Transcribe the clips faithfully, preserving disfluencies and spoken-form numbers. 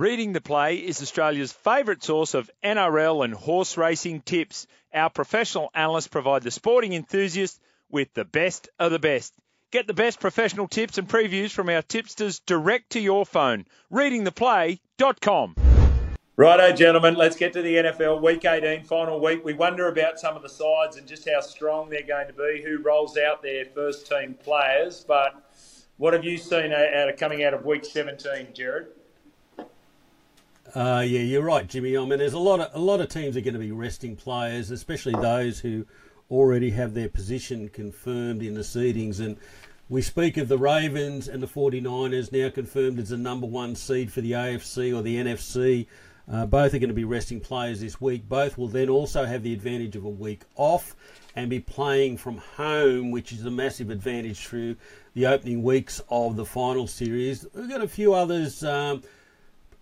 Reading the Play is Australia's favourite source of N R L and horse racing tips. Our professional analysts provide the sporting enthusiast with the best of the best. Get the best professional tips and previews from our tipsters direct to your phone. reading the play dot com. Righto, gentlemen, let's get to the N F L Week eighteen, final week. We wonder about some of the sides and just how strong they're going to be, who rolls out their first team players. But what have you seen out of coming out of Week seventeen, Jared? Uh, yeah, you're right, Jimmy. I mean, there's a lot of a lot of teams are going to be resting players, especially those who already have their position confirmed in the seedings. And we speak of the Ravens and the forty-niners now confirmed as the number one seed for the A F C or the N F C. Uh, both are going to be resting players this week. Both will then also have the advantage of a week off and be playing from home, which is a massive advantage through the opening weeks of the final series. We've got a few others Um,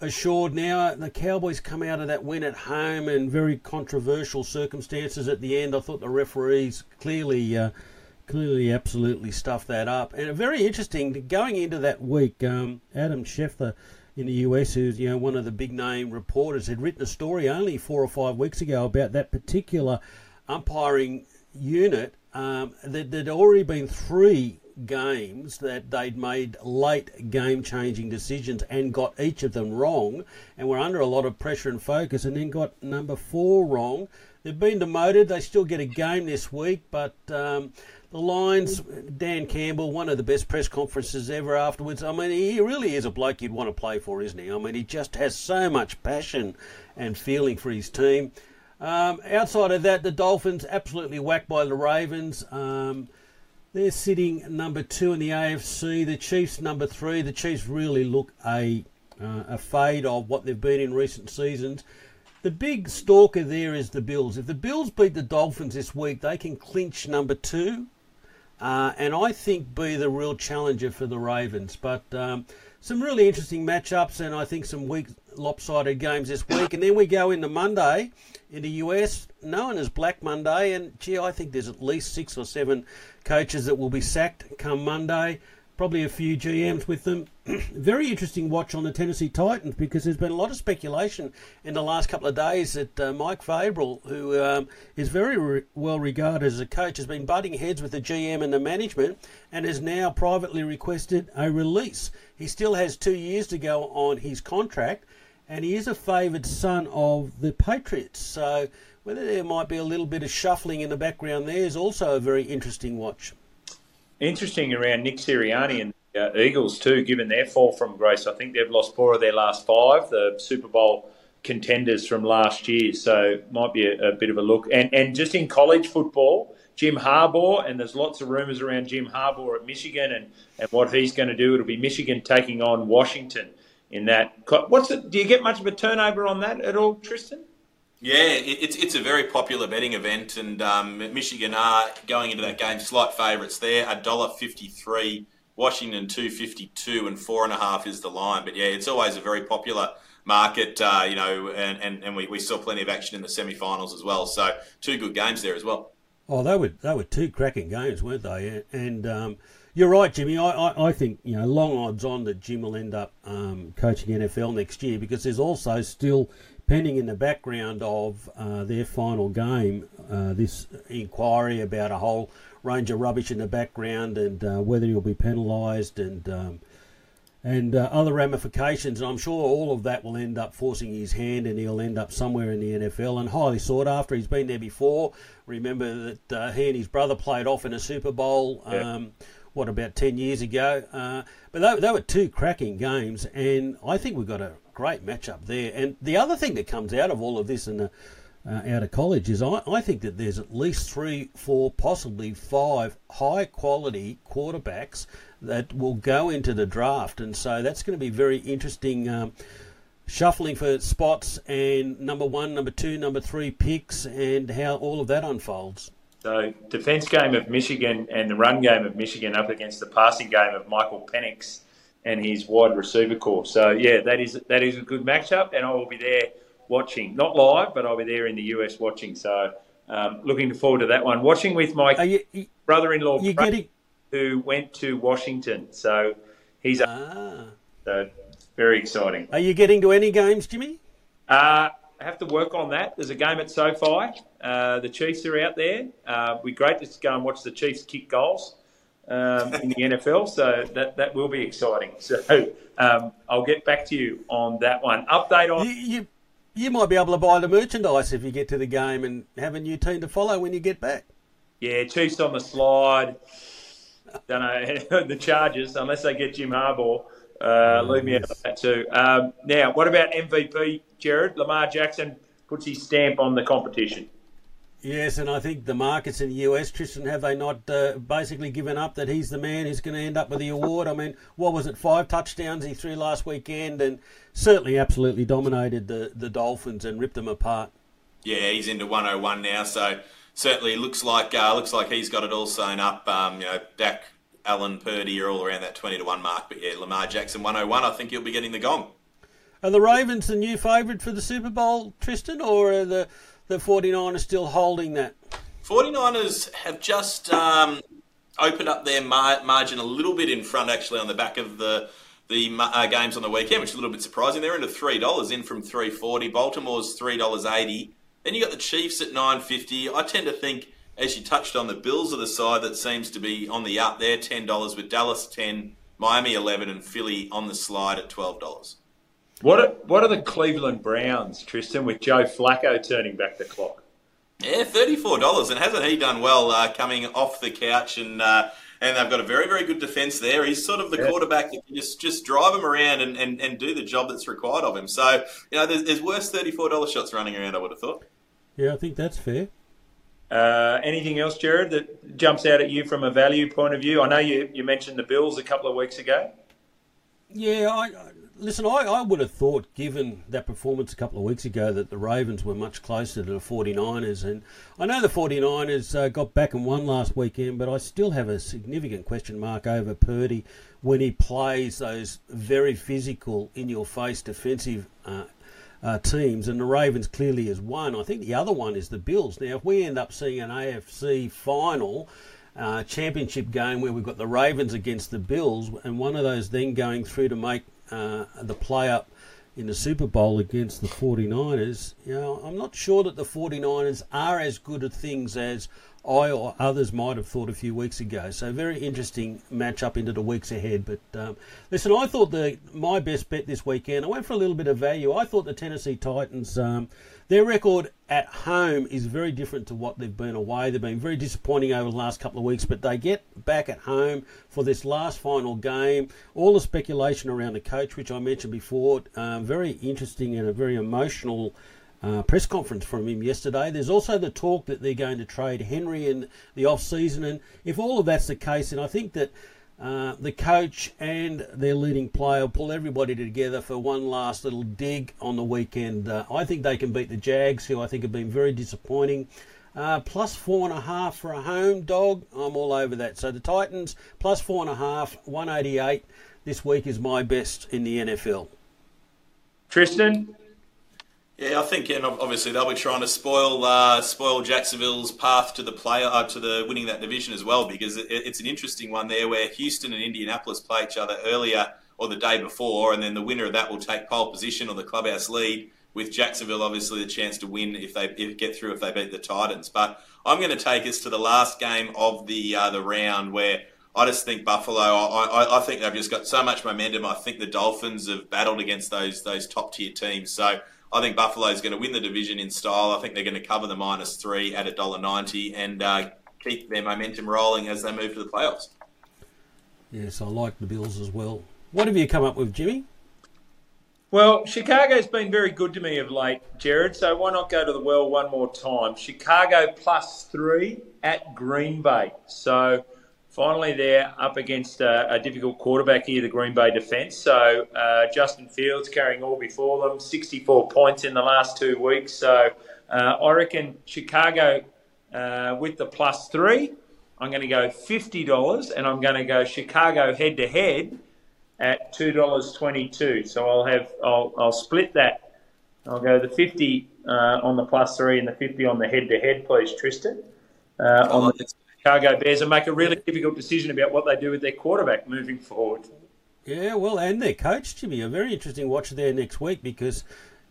assured now. The Cowboys come out of that win at home in very controversial circumstances at the end. I thought the referees clearly, uh, clearly absolutely stuffed that up. And very interesting, going into that week, um, Adam Schefter in the U S, who's you know one of the big name reporters, had written a story only four or five weeks ago about that particular umpiring unit. Um, that there'd already been three games that they'd made late game-changing decisions and got each of them wrong and were under a lot of pressure and focus and then got number four wrong. They've been demoted. They still get a game this week, but um, the Lions, Dan Campbell, one of the best press conferences ever afterwards. I mean, he really is a bloke you'd want to play for, isn't he? I mean, he just has so much passion and feeling for his team. Um, outside of that, the Dolphins absolutely whacked by the Ravens. Um, They're sitting number two in the A F C. The Chiefs number three. The Chiefs really look a uh, a fade of what they've been in recent seasons. The big stalker there is the Bills. If the Bills beat the Dolphins this week, they can clinch number two, uh, and I think be the real challenger for the Ravens. But um, some really interesting matchups, and I think some weak lopsided games this week. And then we go into Monday in the U S, known as Black Monday, and gee, I think there's at least six or seven coaches that will be sacked come Monday, probably a few G Ms with them. Very interesting watch on the Tennessee Titans because there's been a lot of speculation in the last couple of days that uh, Mike Vrabel, who um, is very re- well regarded as a coach, has been butting heads with the G M and the management and has now privately requested a release. He still has two years to go on his contract, and he is a favoured son of the Patriots, so whether there might be a little bit of shuffling in the background there is also a very interesting watch. Interesting around Nick Sirianni and the uh, Eagles too, given their fall from grace. I think they've lost four of their last five, the Super Bowl contenders from last year. So might be a, a bit of a look. And and just in college football, Jim Harbaugh, and there's lots of rumours around Jim Harbaugh at Michigan and, and what he's going to do. It'll be Michigan taking on Washington in that. What's it, do you get much of a turnover on that at all, Tristan? Yeah, it's it's a very popular betting event, and um, Michigan are going into that game slight favourites there, one dollar fifty-three, Washington two fifty-two, and four and a half is the line. But yeah, it's always a very popular market, uh, you know, and, and, and we, we saw plenty of action in the semi-finals as well. So two good games there as well. Oh, they were they were two cracking games, weren't they? And um, you're right, Jimmy. I, I I think you know long odds on that Jim will end up um, coaching N F L next year because there's also still pending in the background of uh, their final game, uh, this inquiry about a whole range of rubbish in the background and uh, whether he'll be penalised and um, and uh, other ramifications. And I'm sure all of that will end up forcing his hand and he'll end up somewhere in the N F L and highly sought after. He's been there before. Remember that uh, he and his brother played off in a Super Bowl, yeah. um, what, about ten years ago? Uh, but they, they were two cracking games, and I think we've got a great matchup there. And the other thing that comes out of all of this and uh, out of college is I, I think that there's at least three, four, possibly five high-quality quarterbacks that will go into the draft. And so that's going to be very interesting um, shuffling for spots and number one, number two, number three picks and how all of that unfolds. So defense game of Michigan and the run game of Michigan up against the passing game of Michael Penix and his wide receiver core. So, yeah, that is that is a good matchup, and I will be there watching. Not live, but I'll be there in the U S watching. So, um, looking forward to that one. Watching with my you, you, brother-in-law, Frank, getting... who went to Washington. So, he's ah. up. So, very exciting. Are you getting to any games, Jimmy? Uh, I have to work on that. There's a game at SoFi. Uh, the Chiefs are out there. Uh, it'd be great to go and watch the Chiefs kick goals um, in the N F L. So that, that will be exciting. So um, I'll get back to you on that one. Update on... You, you, you might be able to buy the merchandise if you get to the game and have a new team to follow when you get back. Yeah, Chiefs on the slide. Don't know. The Chargers, unless they get Jim Harbaugh, uh, leave me yes. out of that too. Um, now, what about M V P, Jared? Lamar Jackson puts his stamp on the competition. Yes, and I think the markets in the U S, Tristan, have they not uh, basically given up that he's the man who's going to end up with the award? I mean, what was it, five touchdowns he threw last weekend and certainly absolutely dominated the, the Dolphins and ripped them apart. Yeah, he's into one oh one now, so... Certainly, looks like uh, looks like he's got it all sewn up. Um, you know, Dak, Alan Purdy are all around that twenty to one mark. But yeah, Lamar Jackson one hundred and one. I think he'll be getting the gong. Are the Ravens the new favourite for the Super Bowl, Tristan, or are the the forty-niners still holding that? forty-niners have just um, opened up their mar- margin a little bit in front, actually, on the back of the the uh, games on the weekend, which is a little bit surprising. They're into three dollars in from three forty. Baltimore's three dollars eighty. Then you got the Chiefs at nine fifty. I tend to think, as you touched on, the Bills are the side that seems to be on the up there, ten dollars, with Dallas ten, Miami eleven, and Philly on the slide at twelve dollars. What are, what are the Cleveland Browns, Tristan, with Joe Flacco turning back the clock? Yeah, thirty-four dollars, and hasn't he done well uh, coming off the couch? And uh, and they've got a very, very good defence there. He's sort of the yeah. quarterback that can just, just drive him around and, and, and do the job that's required of him. So, you know, there's, there's worse thirty-four dollars shots running around, I would have thought. Yeah, I think that's fair. Uh, anything else, Jared, that jumps out at you from a value point of view? I know you, you mentioned the Bills a couple of weeks ago. Yeah, I, listen, I, I would have thought, given that performance a couple of weeks ago, that the Ravens were much closer to the forty-niners. And I know the forty-niners uh, got back and won last weekend, but I still have a significant question mark over Purdy when he plays those very physical, in-your-face defensive uh Uh, teams, and the Ravens clearly is one. I think the other one is the Bills. Now, if we end up seeing an A F C final uh, championship game where we've got the Ravens against the Bills, and one of those then going through to make uh, the play-up in the Super Bowl against the forty-niners, you know, I'm not sure that the forty-niners are as good at things as I or others might have thought a few weeks ago. So very interesting match-up into the weeks ahead. But um, listen, I thought the my best bet this weekend, I went for a little bit of value. I thought the Tennessee Titans, um, their record at home is very different to what they've been away. They've been very disappointing over the last couple of weeks, but they get back at home for this last final game. All the speculation around the coach, which I mentioned before, uh, very interesting and a very emotional Uh, press conference from him yesterday. There's also the talk that they're going to trade Henry in the off-season, and if all of that's the case, then I think that uh, the coach and their leading player will pull everybody together for one last little dig on the weekend. Uh, I think they can beat the Jags, who I think have been very disappointing. Uh, plus four and a half for a home dog, I'm all over that. So the Titans, plus four and a half, one eighty-eight this week is my best in the N F L. Tristan? Yeah, I think, and obviously they'll be trying to spoil uh, spoil Jacksonville's path to the play uh, to the winning that division as well, because it, it's an interesting one there where Houston and Indianapolis play each other earlier or the day before, and then the winner of that will take pole position or the clubhouse lead, with Jacksonville obviously the chance to win if they if get through if they beat the Titans. But I'm going to take us to the last game of the uh, the round where I just think Buffalo. I, I, I think they've just got so much momentum. I think the Dolphins have battled against those those top tier teams, so I think Buffalo's going to win the division in style. I think they're going to cover the minus three at one dollar ninety and uh, keep their momentum rolling as they move to the playoffs. Yes, I like the Bills as well. What have you come up with, Jimmy? Well, Chicago's been very good to me of late, Jared, so why not go to the well one more time? Chicago plus three at Green Bay. So finally they're up against a, a difficult quarterback here, the Green Bay defence. So uh, Justin Fields carrying all before them, sixty-four points in the last two weeks. So uh, I reckon Chicago uh, with the plus three, I'm going to go fifty dollars, and I'm going to go Chicago head-to-head at two dollars twenty-two. So I'll have I'll, I'll split that. I'll go the fifty uh, on the plus three and the fifty on the head-to-head, please, Tristan. Uh, on the Chicago Bears, and make a really difficult decision about what they do with their quarterback moving forward. Yeah, well, and their coach, Jimmy, a very interesting watch there next week, because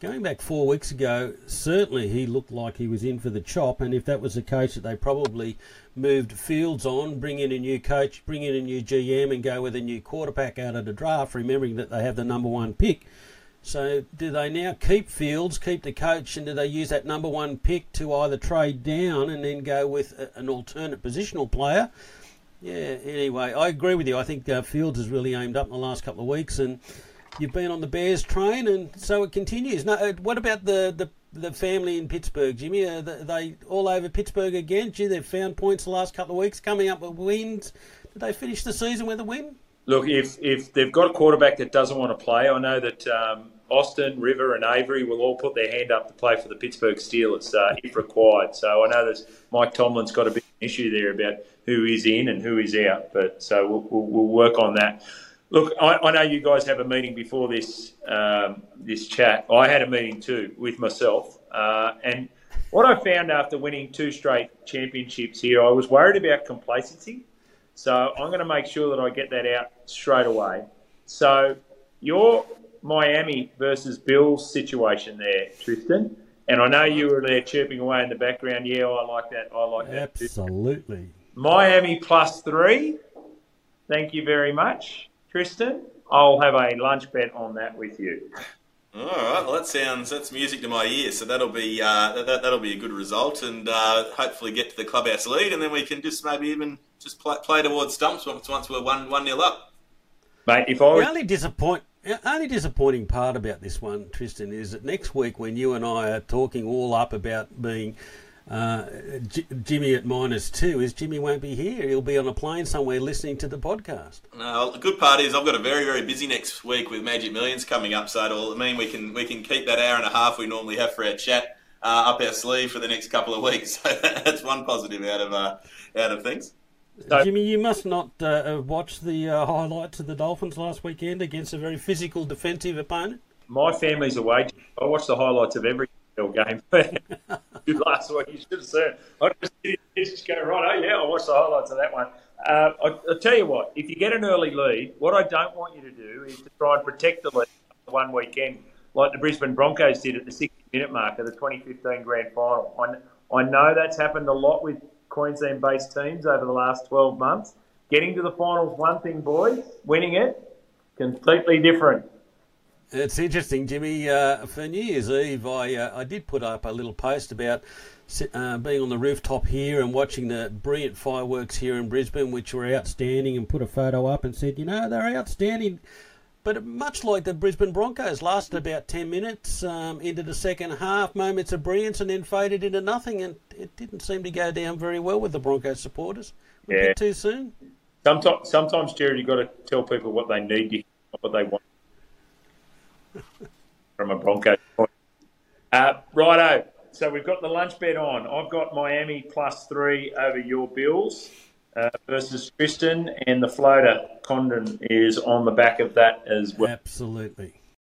going back four weeks ago, certainly he looked like he was in for the chop, and if that was the coach, that they probably moved Fields on, bring in a new coach, bring in a new G M, and go with a new quarterback out of the draft, remembering that they have the number one pick. So do they now keep Fields, keep the coach, and do they use that number one pick to either trade down and then go with a, an alternate positional player? Yeah, anyway, I agree with you. I think uh, Fields has really aimed up in the last couple of weeks, and you've been on the Bears train, and so it continues. Now, what about the, the, the family in Pittsburgh, Jimmy? Are they all over Pittsburgh again? Gee, they've found points the last couple of weeks, coming up with wins. Did they finish the season with a win? Look, if if they've got a quarterback that doesn't want to play, I know that um, Austin, River and Avery will all put their hand up to play for the Pittsburgh Steelers uh, if required. So I know that Mike Tomlin's got a big issue there about who is in and who is out. But so we'll, we'll, we'll work on that. Look, I, I know you guys have a meeting before this um, this chat. I had a meeting too with myself. Uh, and what I found after winning two straight championships here, I was worried about complacency. So I'm going to make sure that I get that out straight away. So your Miami versus Bills situation there, Tristan, and I know you were there chirping away in the background. Yeah, I like that. I like that. Absolutely. Miami plus three. Thank you very much. Tristan, I'll have a lunch bet on that with you. All right, well, that sounds that's music to my ears. So that'll be uh, that that'll be a good result, and uh, hopefully get to the clubhouse lead, and then we can just maybe even just play, play towards stumps once once we're one one nil up. Mate, if I was... the only disappoint the only disappointing part about this one, Tristan, is that next week when you and I are talking all up about being. Uh, G- Jimmy at minus two is Jimmy won't be here. He'll be on a plane somewhere listening to the podcast. No, the good part is I've got a very, very busy next week with Magic Millions coming up, so it'll mean we can we can keep that hour and a half we normally have for our chat uh, up our sleeve for the next couple of weeks. So that's one positive out of uh, out of things. So, Jimmy, you must not uh, watch the uh, highlights of the Dolphins last weekend against a very physical defensive opponent. My family's away. I watch the highlights of every game. Last week, you should have seen. I just, just go, right, oh, yeah, I'll watch the highlights of that one. Uh, I, I'll tell you what, if you get an early lead, what I don't want you to do is to try and protect the lead one weekend, like the Brisbane Broncos did at the sixty-minute mark of the twenty fifteen Grand Final. I, I know that's happened a lot with Queensland-based teams over the last twelve months. Getting to the finals, one thing, boys. Winning it, completely different. It's interesting, Jimmy. Uh, for New Year's Eve, I uh, I did put up a little post about uh, being on the rooftop here and watching the brilliant fireworks here in Brisbane, which were outstanding, and put a photo up and said, you know, they're outstanding. But much like the Brisbane Broncos, lasted about ten minutes um, into the second half, moments of brilliance, and then faded into nothing. And it didn't seem to go down very well with the Broncos supporters. Yeah. A bit too soon. Sometimes, sometimes, Jared, you've got to tell people what they need to hear, what they want. From a Bronco point. Uh, righto. So we've got the lunch bet on. I've got Miami plus three over your Bills uh, versus Tristan, and the floater Condon is on the back of that as well. Absolutely.